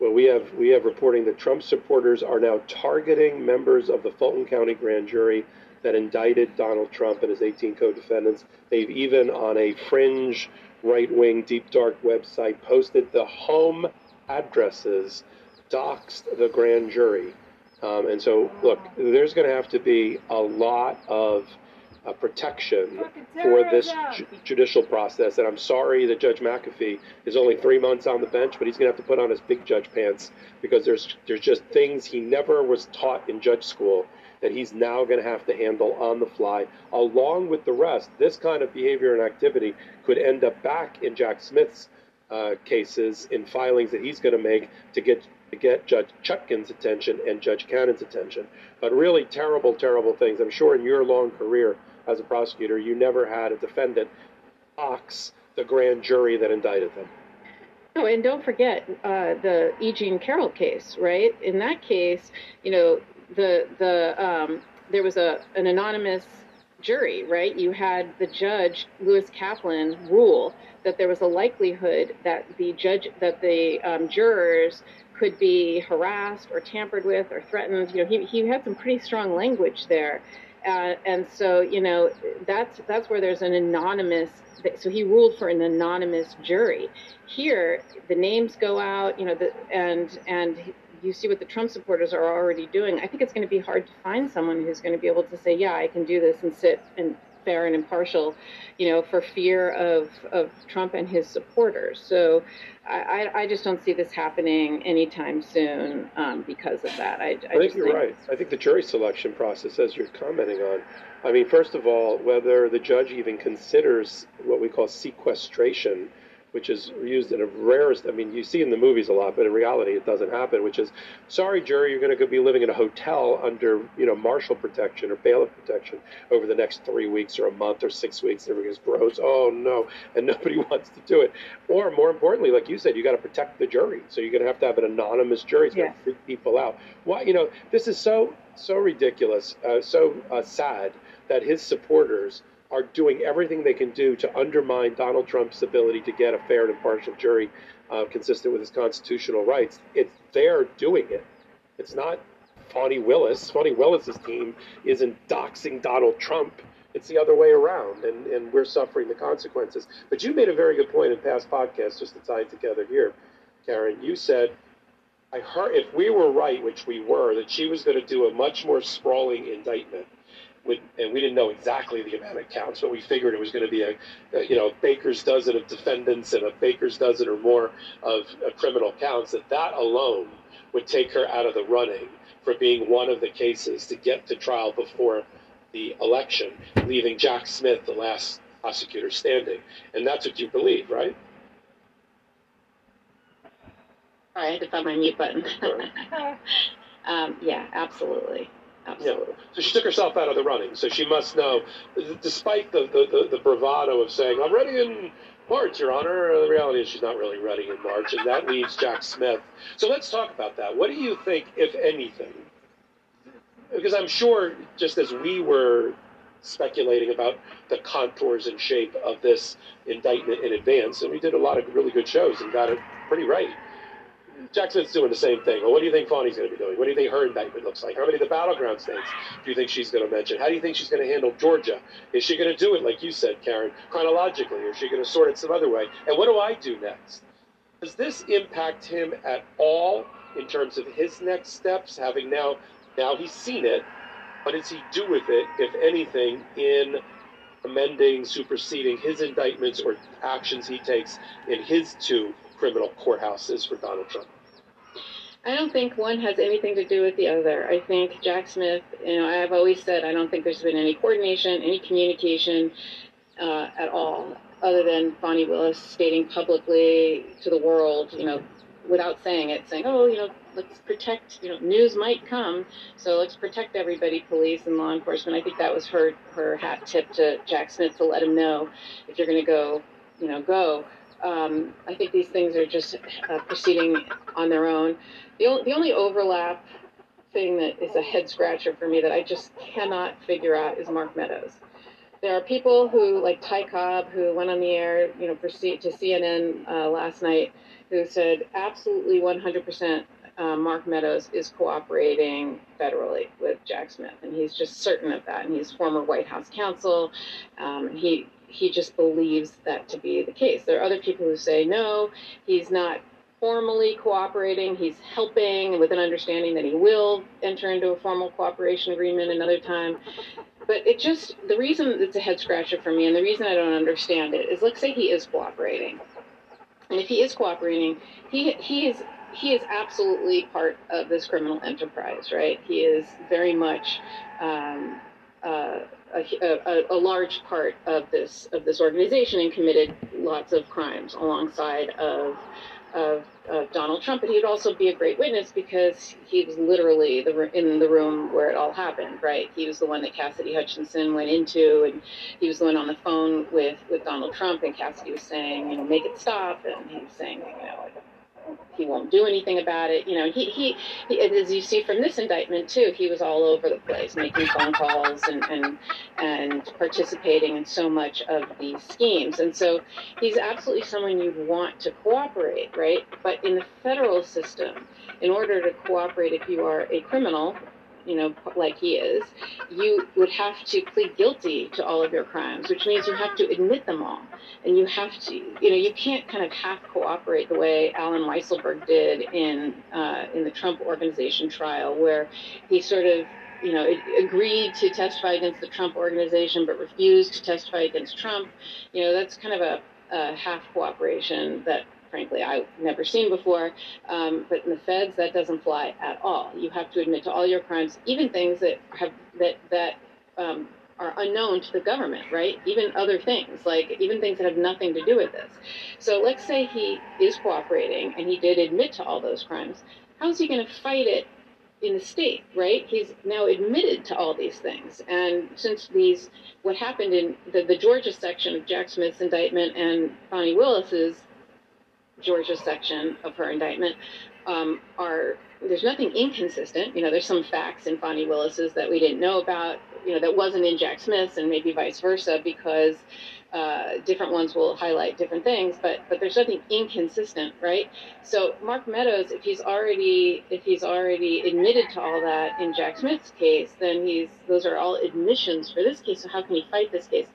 Well, we have we have reporting that Trump supporters are now targeting members of the Fulton County grand jury that indicted Donald Trump and his eighteen co-defendants. They've even, on a fringe right-wing deep dark website, posted the home addresses, doxed the grand jury. Um, and so, look, there's going to have to be a lot of uh, protection for this ju- judicial process. And I'm sorry that Judge McAfee is only three months on the bench, but he's going to have to put on his big judge pants because there's there's just things he never was taught in judge school that he's now going to have to handle on the fly, along with the rest. This kind of behavior and activity could end up back in Jack Smith's uh, cases, in filings that he's going to make to get to get Judge Chutkan's attention and Judge Cannon's attention. But really terrible, terrible things. I'm sure in your long career as a prosecutor, you never had a defendant ox the grand jury that indicted them. No, and don't forget uh, the E. Jean Carroll case, right? In that case, you know, the the um, there was a an anonymous jury, right? You had the judge, Lewis Kaplan, rule that there was a likelihood that the judge that the um, jurors could be harassed or tampered with or threatened. You know, he, he had some pretty strong language there. Uh, and so, you know, that's that's where there's an anonymous. So he ruled for an anonymous jury. Here, the names go out, you know, the, and and you see what the Trump supporters are already doing. I think it's going to be hard to find someone who's going to be able to say, yeah, I can do this and sit and fair and impartial, you know, for fear of, of Trump and his supporters. So I, I just don't see this happening anytime soon um, because of that. I, I, I think just you're think right. I think the jury selection process, as you're commenting on, I mean, first of all, whether the judge even considers what we call sequestration, which is used in a rarest, I mean, you see in the movies a lot, but in reality it doesn't happen, which is, sorry, jury, you're going to be living in a hotel under, you know, marshal protection or bailiff protection over the next three weeks or a month or six weeks. Everything is gross. Oh, no. And nobody wants to do it. Or more importantly, like you said, you got to protect the jury. So you're going to have to have an anonymous jury. It's going to freak people out. Why, you know, this is so, so ridiculous, uh, so uh, sad that his supporters are doing everything they can do to undermine Donald Trump's ability to get a fair and impartial jury uh, consistent with his constitutional rights. It's they're doing it. It's not Fani Willis. Fani Willis's team isn't doxing Donald Trump. It's the other way around, and, and we're suffering the consequences. But you made a very good point in past podcasts, just to tie it together here, Karen. You said, I heard if we were right, which we were, that she was going to do a much more sprawling indictment. We, and we didn't know exactly the amount of counts, but we figured it was going to be a, a you know, baker's dozen of defendants and a baker's dozen or more of uh, criminal counts, that that alone would take her out of the running for being one of the cases to get to trial before the election, leaving Jack Smith, the last prosecutor, standing. And that's what you believe, right? Sorry, I had to find my mute button. um, yeah, absolutely. Yeah. So she took herself out of the running. So she must know, despite the, the, the, the bravado of saying, I'm ready in March, Your Honor, the reality is she's not really ready in March, and that leaves Jack Smith. So let's talk about that. What do you think, if anything? Because I'm sure, just as we were speculating about the contours and shape of this indictment in advance, and we did a lot of really good shows and got it pretty right, Jack Smith's doing the same thing. Well, what do you think Fani's going to be doing? What do you think her indictment looks like? How many of the battleground states do you think she's going to mention? How do you think she's going to handle Georgia? Is she going to do it, like you said, Karen, chronologically, or is she going to sort it some other way? And what do I do next? Does this impact him at all in terms of his next steps, having now, now he's seen it? What does he do with it, if anything, in amending, superseding his indictments or actions he takes in his two criminal courthouses for Donald Trump? I don't think one has anything to do with the other. I think Jack Smith, you know, I've always said I don't think there's been any coordination, any communication uh, at all, other than Fani Willis stating publicly to the world, you know, without saying it, saying, oh, you know, let's protect, you know, news might come, so let's protect everybody, police and law enforcement. I think that was her, her hat tip to Jack Smith to let him know, if you're going to go, you know, go. Um, I think these things are just uh, proceeding on their own. The, o- the only overlap thing that is a head-scratcher for me that I just cannot figure out is Mark Meadows. There are people who, like Ty Cobb, who went on the air, you know, for C- to C N N uh, last night, who said absolutely one hundred percent uh, Mark Meadows is cooperating federally with Jack Smith, and he's just certain of that, and he's former White House counsel. Um, he... He just believes that to be the case. There are other people who say, no, he's not formally cooperating. He's helping with an understanding that he will enter into a formal cooperation agreement another time. But it just, the reason it's a head scratcher for me, and the reason I don't understand it, is let's say he is cooperating. And if he is cooperating, he he is he is absolutely part of this criminal enterprise, right? He is very much... Um, uh, A, a, a large part of this of this organization and committed lots of crimes alongside of, of of Donald Trump, and he'd also be a great witness because he was literally the in the room where it all happened, right? He was the one that Cassidy Hutchinson went into, and he was the one on the phone with, with Donald Trump, and Cassidy was saying, you know, make it stop, and he was saying, you know, like, he won't do anything about it. You know, he, he, he, as you see from this indictment, too, he was all over the place, making phone calls and, and, and participating in so much of these schemes. And so he's absolutely someone you'd want to cooperate, right? But in the federal system, in order to cooperate, if you are a criminal, you know, like he is, you would have to plead guilty to all of your crimes, which means you have to admit them all. And you have to, you know, you can't kind of half cooperate the way Alan Weisselberg did in uh, in the Trump Organization trial, where he sort of, you know, agreed to testify against the Trump Organization but refused to testify against Trump. You know, that's kind of a, a half cooperation that, frankly, I've never seen before, um, but in the feds, that doesn't fly at all. You have to admit to all your crimes, even things that have that that um, are unknown to the government, right? Even other things, like even things that have nothing to do with this. So let's say he is cooperating and he did admit to all those crimes. How is he going to fight it in the state, right? He's now admitted to all these things. And since these, what happened in the, the Georgia section of Jack Smith's indictment and Fani Willis's Georgia section of her indictment um, are, there's nothing inconsistent. You know, there's some facts in Fani Willis's that we didn't know about, you know, that wasn't in Jack Smith's, and maybe vice versa, because uh, different ones will highlight different things, but, but there's nothing inconsistent, right? So Mark Meadows, if he's already, if he's already admitted to all that in Jack Smith's case, then he's, those are all admissions for this case. So how can he fight this case?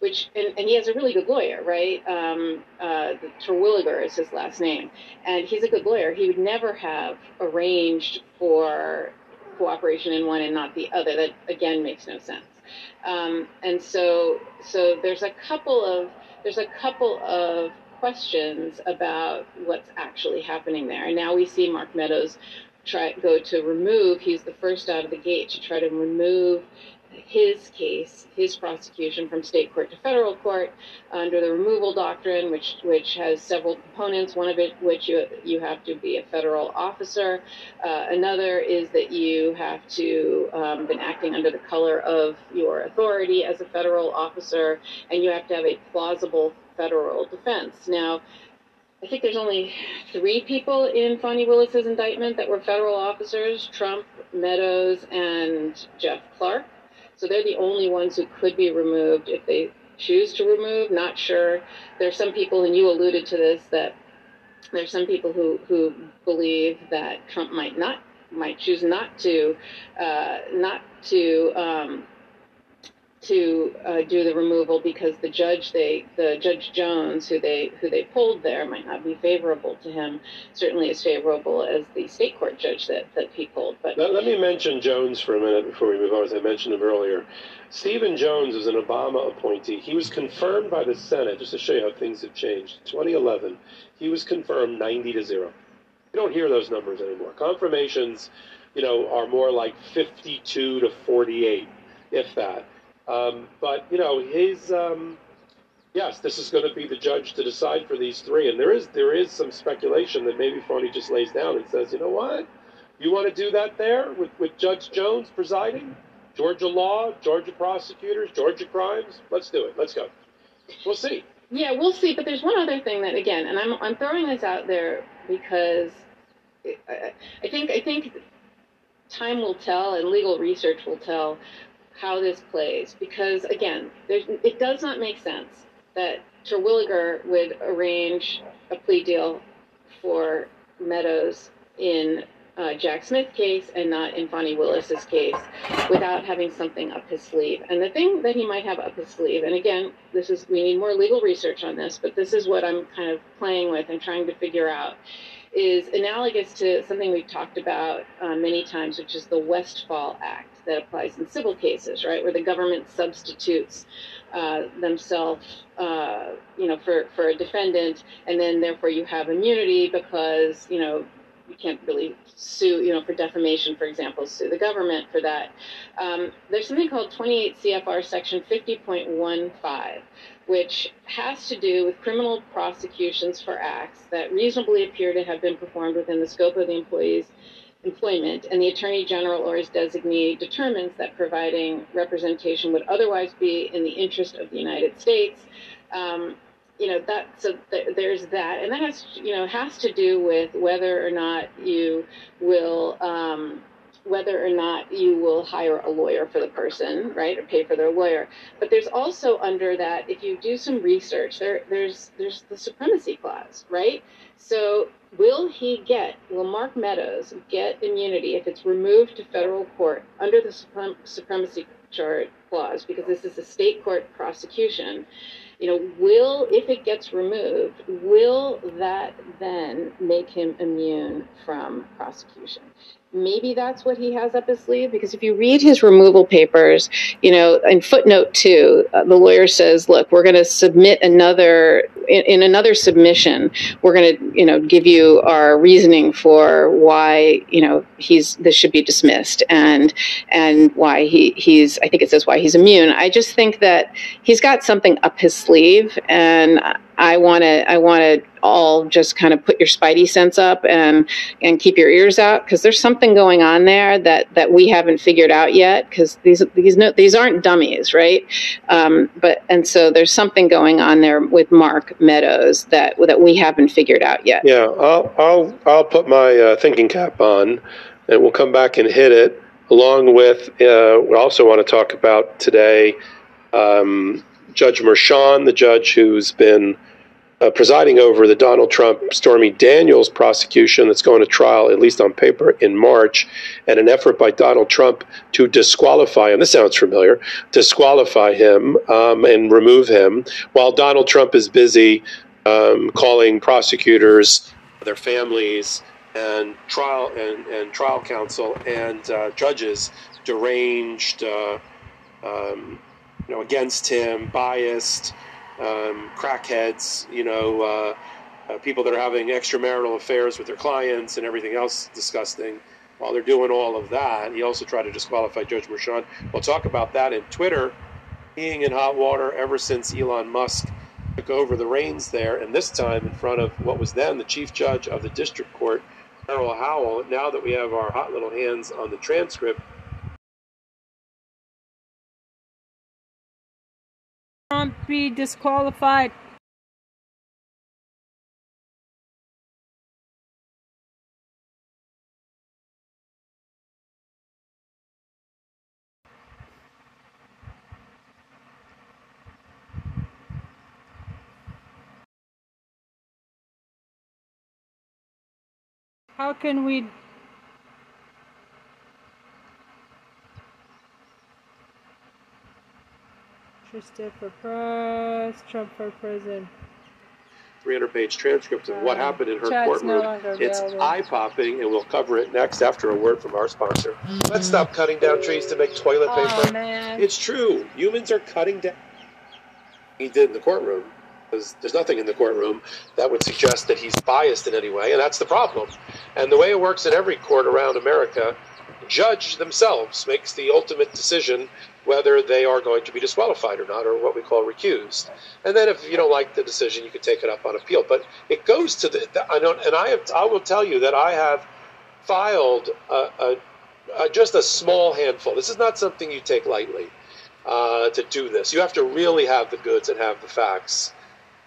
Which, and, and he has a really good lawyer, right? Um, uh, Terwilliger is his last name. And he's a good lawyer. He would never have arranged for cooperation in one and not the other. That again makes no sense. Um, and so, so there's a couple of there's a couple of questions about what's actually happening there. And now we see Mark Meadows try go to remove. He's the first out of the gate to try to remove his case, his prosecution from state court to federal court under the removal doctrine, which which has several components. One of it, which you you have to be a federal officer. Uh, another is that you have to um, been acting under the color of your authority as a federal officer, and you have to have a plausible federal defense. Now, I think there's only three people in Fani Willis's indictment that were federal officers: Trump, Meadows, and Jeff Clark. So they're the only ones who could be removed if they choose to remove. Not sure. There's some people, and you alluded to this, that there's some people who, who believe that Trump might not, might choose not to, uh, not to, um, to uh, do the removal because the judge they the Judge Jones who they who they pulled there might not be favorable to him, certainly as favorable as the state court judge that, that he pulled. But now, let me mention Jones for a minute before we move on, as I mentioned him earlier. Stephen Jones was an Obama appointee. He was confirmed by the Senate, just to show you how things have changed. twenty eleven, he was confirmed ninety to zero. You don't hear those numbers anymore. Confirmations, you know, are more like fifty-two to forty-eight, if that. Um, but, you know, his, um, yes, this is going to be the judge to decide for these three. And there is there is some speculation that maybe Fani just lays down and says, you know what, you want to do that there with, with Judge Jones presiding? Georgia law, Georgia prosecutors, Georgia crimes. Let's do it. Let's go. We'll see. Yeah, we'll see. But there's one other thing that, again, and I'm, I'm throwing this out there because I, I think I think time will tell and legal research will tell how this plays, because again, there's, it does not make sense that Terwilliger would arrange a plea deal for Meadows in uh, Jack Smith's case and not in Fani Willis's case without having something up his sleeve. And the thing that he might have up his sleeve, and again, this is, we need more legal research on this, but this is what I'm kind of playing with and trying to figure out, is analogous to something we've talked about uh, many times, which is the Westfall Act that applies in civil cases, right, where the government substitutes uh, themselves, uh, you know, for, for a defendant, and then therefore you have immunity because, you know, you can't really sue, you know, for defamation, for example, sue the government for that. Um, there's something called twenty-eight C F R section fifty point one five, which has to do with criminal prosecutions for acts that reasonably appear to have been performed within the scope of the employee's employment, and the Attorney General or his designee determines that providing representation would otherwise be in the interest of the United States. Um, you know, that, so th there's that, and that has, you know, has to do with whether or not you will, um, whether or not you will hire a lawyer for the person, right, or pay for their lawyer. But there's also under that, if you do some research, there, there's, there's the supremacy clause, right? So will he get, will Mark Meadows get immunity if it's removed to federal court under the suprem supremacy clause, because this is a state court prosecution? You know, will, if it gets removed, will that then make him immune from prosecution? maybe that's what he has up his sleeve, because if you read his removal papers, you know, in footnote two, uh, the lawyer says, look, we're going to submit another, in, in another submission, we're going to, you know, give you our reasoning for why, you know, he's, this should be dismissed, and, and why he, he's, I think it says why he's immune. I just think that he's got something up his sleeve, and I want to, I want to all just kind of put your spidey sense up and, and keep your ears out, because there's something going on there that, that we haven't figured out yet, because these, these, no, these aren't dummies, right? Um, but, and so there's something going on there with Mark Meadows that, that we haven't figured out yet. Yeah. I'll, I'll, I'll put my uh, thinking cap on, and we'll come back and hit it along with, uh, we also want to talk about today, um, Judge Merchan, the judge who's been uh, presiding over the Donald Trump Stormy Daniels prosecution that's going to trial, at least on paper, in March, and an effort by Donald Trump to disqualify him. This sounds familiar. Disqualify him um, and remove him, while Donald Trump is busy um, calling prosecutors, their families, and trial and, and trial counsel and uh, judges deranged, uh, um, you know, against him, biased, um, crackheads, you know, uh, uh, people that are having extramarital affairs with their clients and everything else disgusting. While they're doing all of that, he also tried to disqualify Judge Merchan. We'll talk about that. In Twitter, being in hot water ever since Elon Musk took over the reins there, and this time in front of what was then the chief judge of the district court, Errol Howell. Now that we have our hot little hands on the transcript, Trump be disqualified. How can we Interested for press, Trump for prison. three hundred page transcript of what happened in her Chad's courtroom. No it's eye-popping, and we'll cover it next after a word from our sponsor. Mm-hmm. Let's stop cutting down trees to make toilet paper. Oh, man. It's true. Humans are cutting down. He did in the courtroom. There's, there's nothing in the courtroom that would suggest that he's biased in any way, and that's the problem. And the way it works in every court around America, judge themselves makes the ultimate decision whether they are going to be disqualified or not, or what we call recused. And then if you don't like the decision, you can take it up on appeal. But it goes to the, the I don't, and I have, I will tell you that I have filed a, a, a, just a small handful. This is not something you take lightly uh, to do this. You have to really have the goods and have the facts.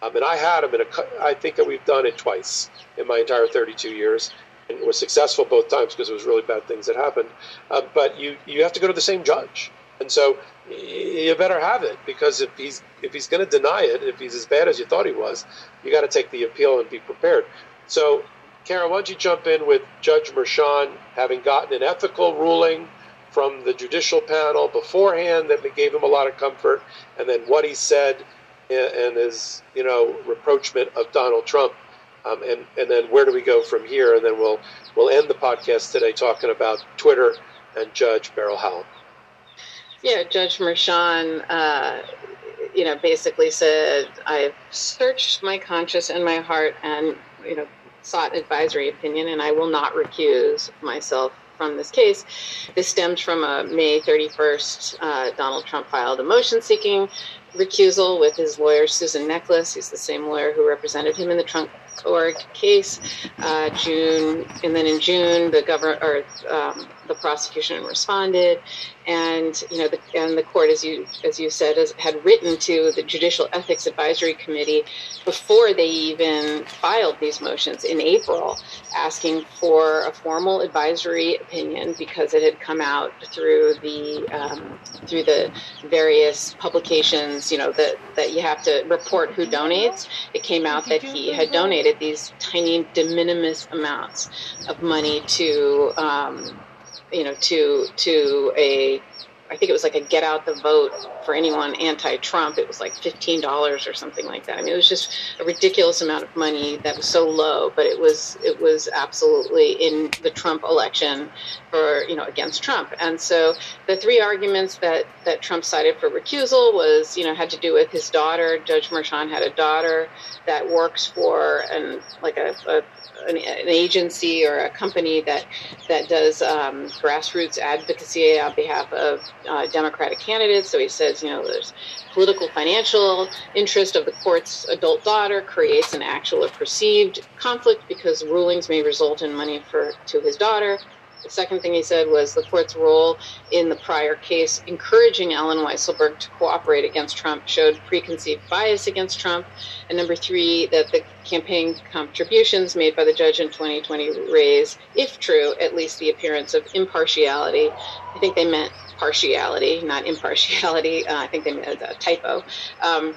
Um, and I had them in a, I think that we've done it twice in my entire thirty-two years. And it was successful both times because it was really bad things that happened. Uh, but you, you have to go to the same judge. And so you better have it, because if he's if he's going to deny it, if he's as bad as you thought he was, you got to take the appeal and be prepared. So, Karen, why don't you jump in with Judge Merchan having gotten an ethical ruling from the judicial panel beforehand that gave him a lot of comfort, and then what he said and his, you know, reproachment of Donald Trump, um, and and then where do we go from here? And then we'll we'll end the podcast today talking about Twitter and Judge Errol Howell. Yeah, Judge Merchan, uh, you know, basically said, I've searched my conscience and my heart and, you know, sought advisory opinion, and I will not recuse myself from this case. This stems from a May thirty-first, uh, Donald Trump filed a motion seeking recusal with his lawyer, Susan Necklace, who's the same lawyer who represented him in the Trump org case, uh, June, and then in June, the government or um, the prosecution responded, and you know, the, and the court, as you as you said, has, had written to the Judicial Ethics Advisory Committee before they even filed these motions in April, asking for a formal advisory opinion because it had come out through the um, through the various publications, you know, that that you have to report who donates. It came out that he had donated these tiny de minimis amounts of money to, um, you know, to to a, I think it was like a get out the vote for anyone anti-Trump. It was like fifteen dollars or something like that. I mean, it was just a ridiculous amount of money that was so low, but it was it was absolutely in the Trump election for, you know, against Trump. And so the three arguments that, that Trump cited for recusal was, you know, had to do with his daughter. Judge Merchan had a daughter that works for an like a, a an agency or a company that that does um, grassroots advocacy on behalf of uh, Democratic candidates. So he says, you know, there's political financial interest of the court's adult daughter creates an actual or perceived conflict because rulings may result in money for to his daughter. The second thing he said was the court's role in the prior case encouraging Alan Weisselberg to cooperate against Trump showed preconceived bias against Trump. And number three, that the campaign contributions made by the judge in twenty twenty raise, if true, at least the appearance of impartiality. I think they meant partiality, not impartiality. Uh, I think they meant a typo. Um,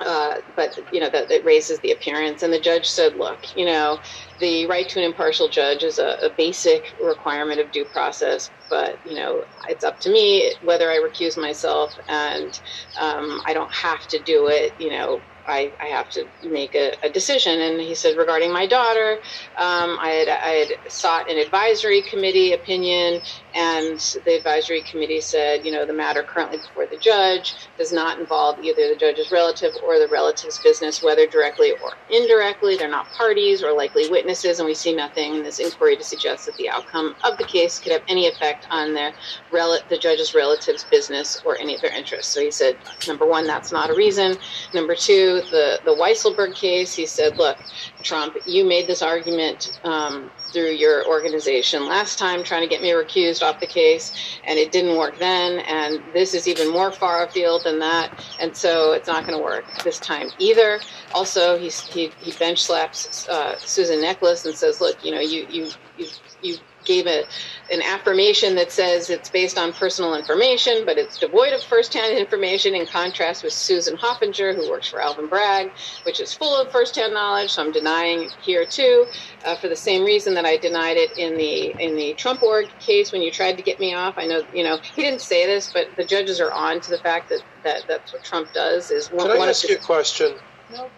Uh, but, you know, that, that raises the appearance. And the judge said, look, you know, the right to an impartial judge is a, a basic requirement of due process. But, you know, it's up to me whether I recuse myself, and um, I don't have to do it, you know. I, I have to make a, a decision. And he said, regarding my daughter, um, I, had, I had sought an advisory committee opinion, and the advisory committee said, you know, the matter currently before the judge does not involve either the judge's relative or the relative's business, whether directly or indirectly. They're not parties or likely witnesses, and we see nothing in this inquiry to suggest that the outcome of the case could have any effect on their rel- the judge's relative's business or any of their interests. So he said, number one, that's not a reason. Number two, The, the Weisselberg case, he said, look, Trump, you made this argument um, through your organization last time trying to get me recused off the case, and it didn't work then, and this is even more far afield than that, and so it's not going to work this time either. Also, he, he, he bench slaps uh, Susan Necklace and says, look, you know, you you you, you gave a, an affirmation that says it's based on personal information, but it's devoid of firsthand information, in contrast with Susan Hoffinger, who works for Alvin Bragg, which is full of firsthand knowledge. So I'm denying here, too, uh, for the same reason that I denied it in the in the Trump org case when you tried to get me off. I know, you know, he didn't say this, but the judges are on to the fact that, that that's what Trump does. Is one, Can I one ask of his- you a question? No.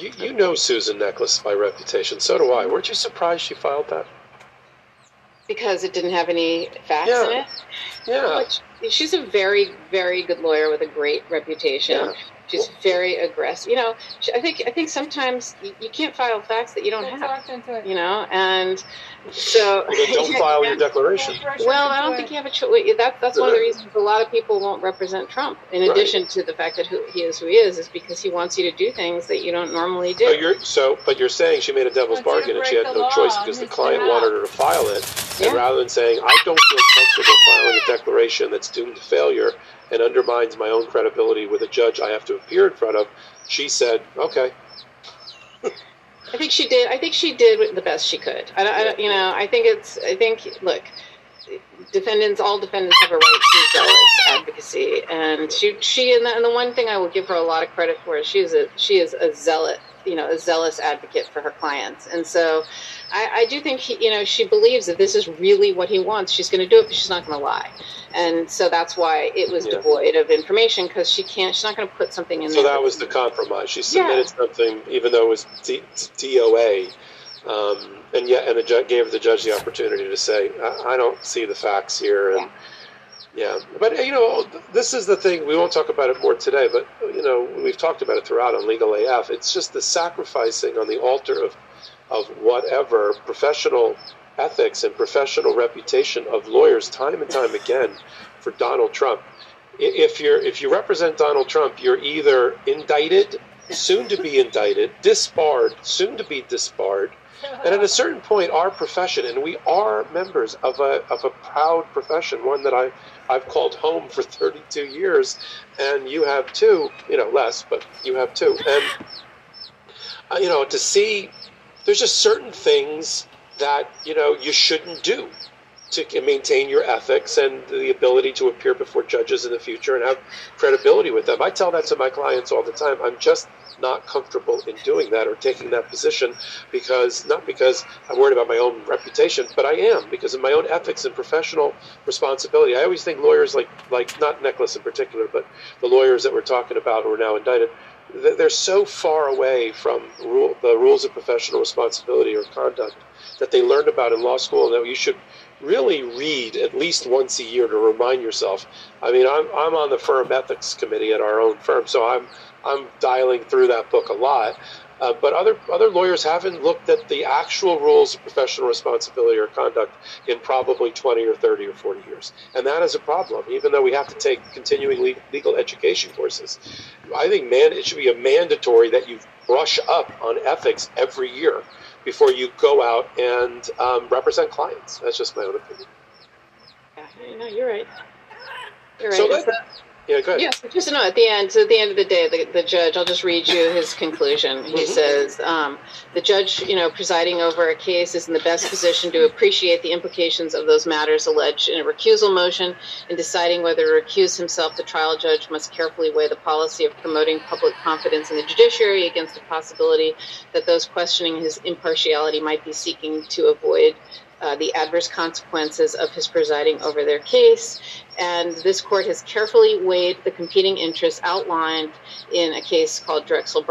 You, you know Susan Necklace by reputation. So do I. Weren't you surprised she filed that? Because it didn't have any facts yeah. in it. Yeah. She's a very, very good lawyer with a great reputation. Yeah. She's very aggressive. You know, I think I think sometimes you can't file facts that you don't have. You know, and so well, don't file yeah. your declaration. Well, I don't think you have a choice. That, that's yeah. one of the reasons a lot of people won't represent Trump. In addition right. to the fact that who he is who he is, is because he wants you to do things that you don't normally do. So, you're, so but you're saying she made a devil's but bargain and she had no choice because the client wanted her to file it. Yeah. And rather than saying I don't feel comfortable filing a declaration that's doomed to failure and undermines my own credibility with a judge I have to appear in front of, she said, okay. I think she did. I think she did the best she could. I don't, I don't, you know, I think it's, I think, look, defendants, all defendants have a right to zealous advocacy. And she, she and, the, and the one thing I will give her a lot of credit for is she is a, she is a zealot, you know, a zealous advocate for her clients. And so I, I do think, he, you know, she believes that this is really what he wants. She's going to do it, but she's not going to lie. And so that's why it was yeah. devoid of information, because she can't, she's not going to put something in so there. So that was the compromise. She submitted yeah. something, even though it was D- DOA, um, and yet, and the judge gave the judge the opportunity to say, I, I don't see the facts here. And yeah. yeah, but you know, this is the thing, we won't talk about it more today, but you know, we've talked about it throughout on Legal A F. It's just the sacrificing on the altar of, of whatever professional ethics and professional reputation of lawyers time and time again for Donald Trump. If you're if you represent Donald Trump, you're either indicted, soon to be indicted, disbarred, soon to be disbarred. And at a certain point, our profession, and we are members of a of a proud profession, one that I, I've called home for thirty-two years, and you have too, you know, less, but you have too. And, uh, you know, to see, there's just certain things that, you know, you shouldn't do. to maintain your ethics and the ability to appear before judges in the future and have credibility with them. I tell that to my clients all the time. I'm just not comfortable in doing that or taking that position, because not because I'm worried about my own reputation, but I am, because of my own ethics and professional responsibility. I always think lawyers, like like not Necklace in particular, but the lawyers that we're talking about who are now indicted, they're so far away from rule, the rules of professional responsibility or conduct that they learned about in law school, that you should really read at least once a year to remind yourself. I mean, I'm I'm on the firm ethics committee at our own firm, so I'm I'm dialing through that book a lot. Uh, but other other lawyers haven't looked at the actual rules of professional responsibility or conduct in probably twenty or thirty or forty years. And that is a problem, even though we have to take continuing le- legal education courses. I think, man, it should be a mandatory that you brush up on ethics every year before you go out and um, represent clients. That's just my own opinion. Yeah, no, you're right. You're right. So that, that, yeah, go ahead. Yeah, so just no, at the end, so at the end of the day, the, the judge, I'll just read you his conclusion. He says, um, the judge, you know, presiding over a case is in the best position to appreciate the implications of those matters alleged in a recusal motion. In deciding whether to recuse himself, the trial judge must carefully weigh the policy of promoting public confidence in the judiciary against the possibility that those questioning his impartiality might be seeking to avoid Uh, the adverse consequences of his presiding over their case, and this court has carefully weighed the competing interests outlined in a case called Drexel Burnham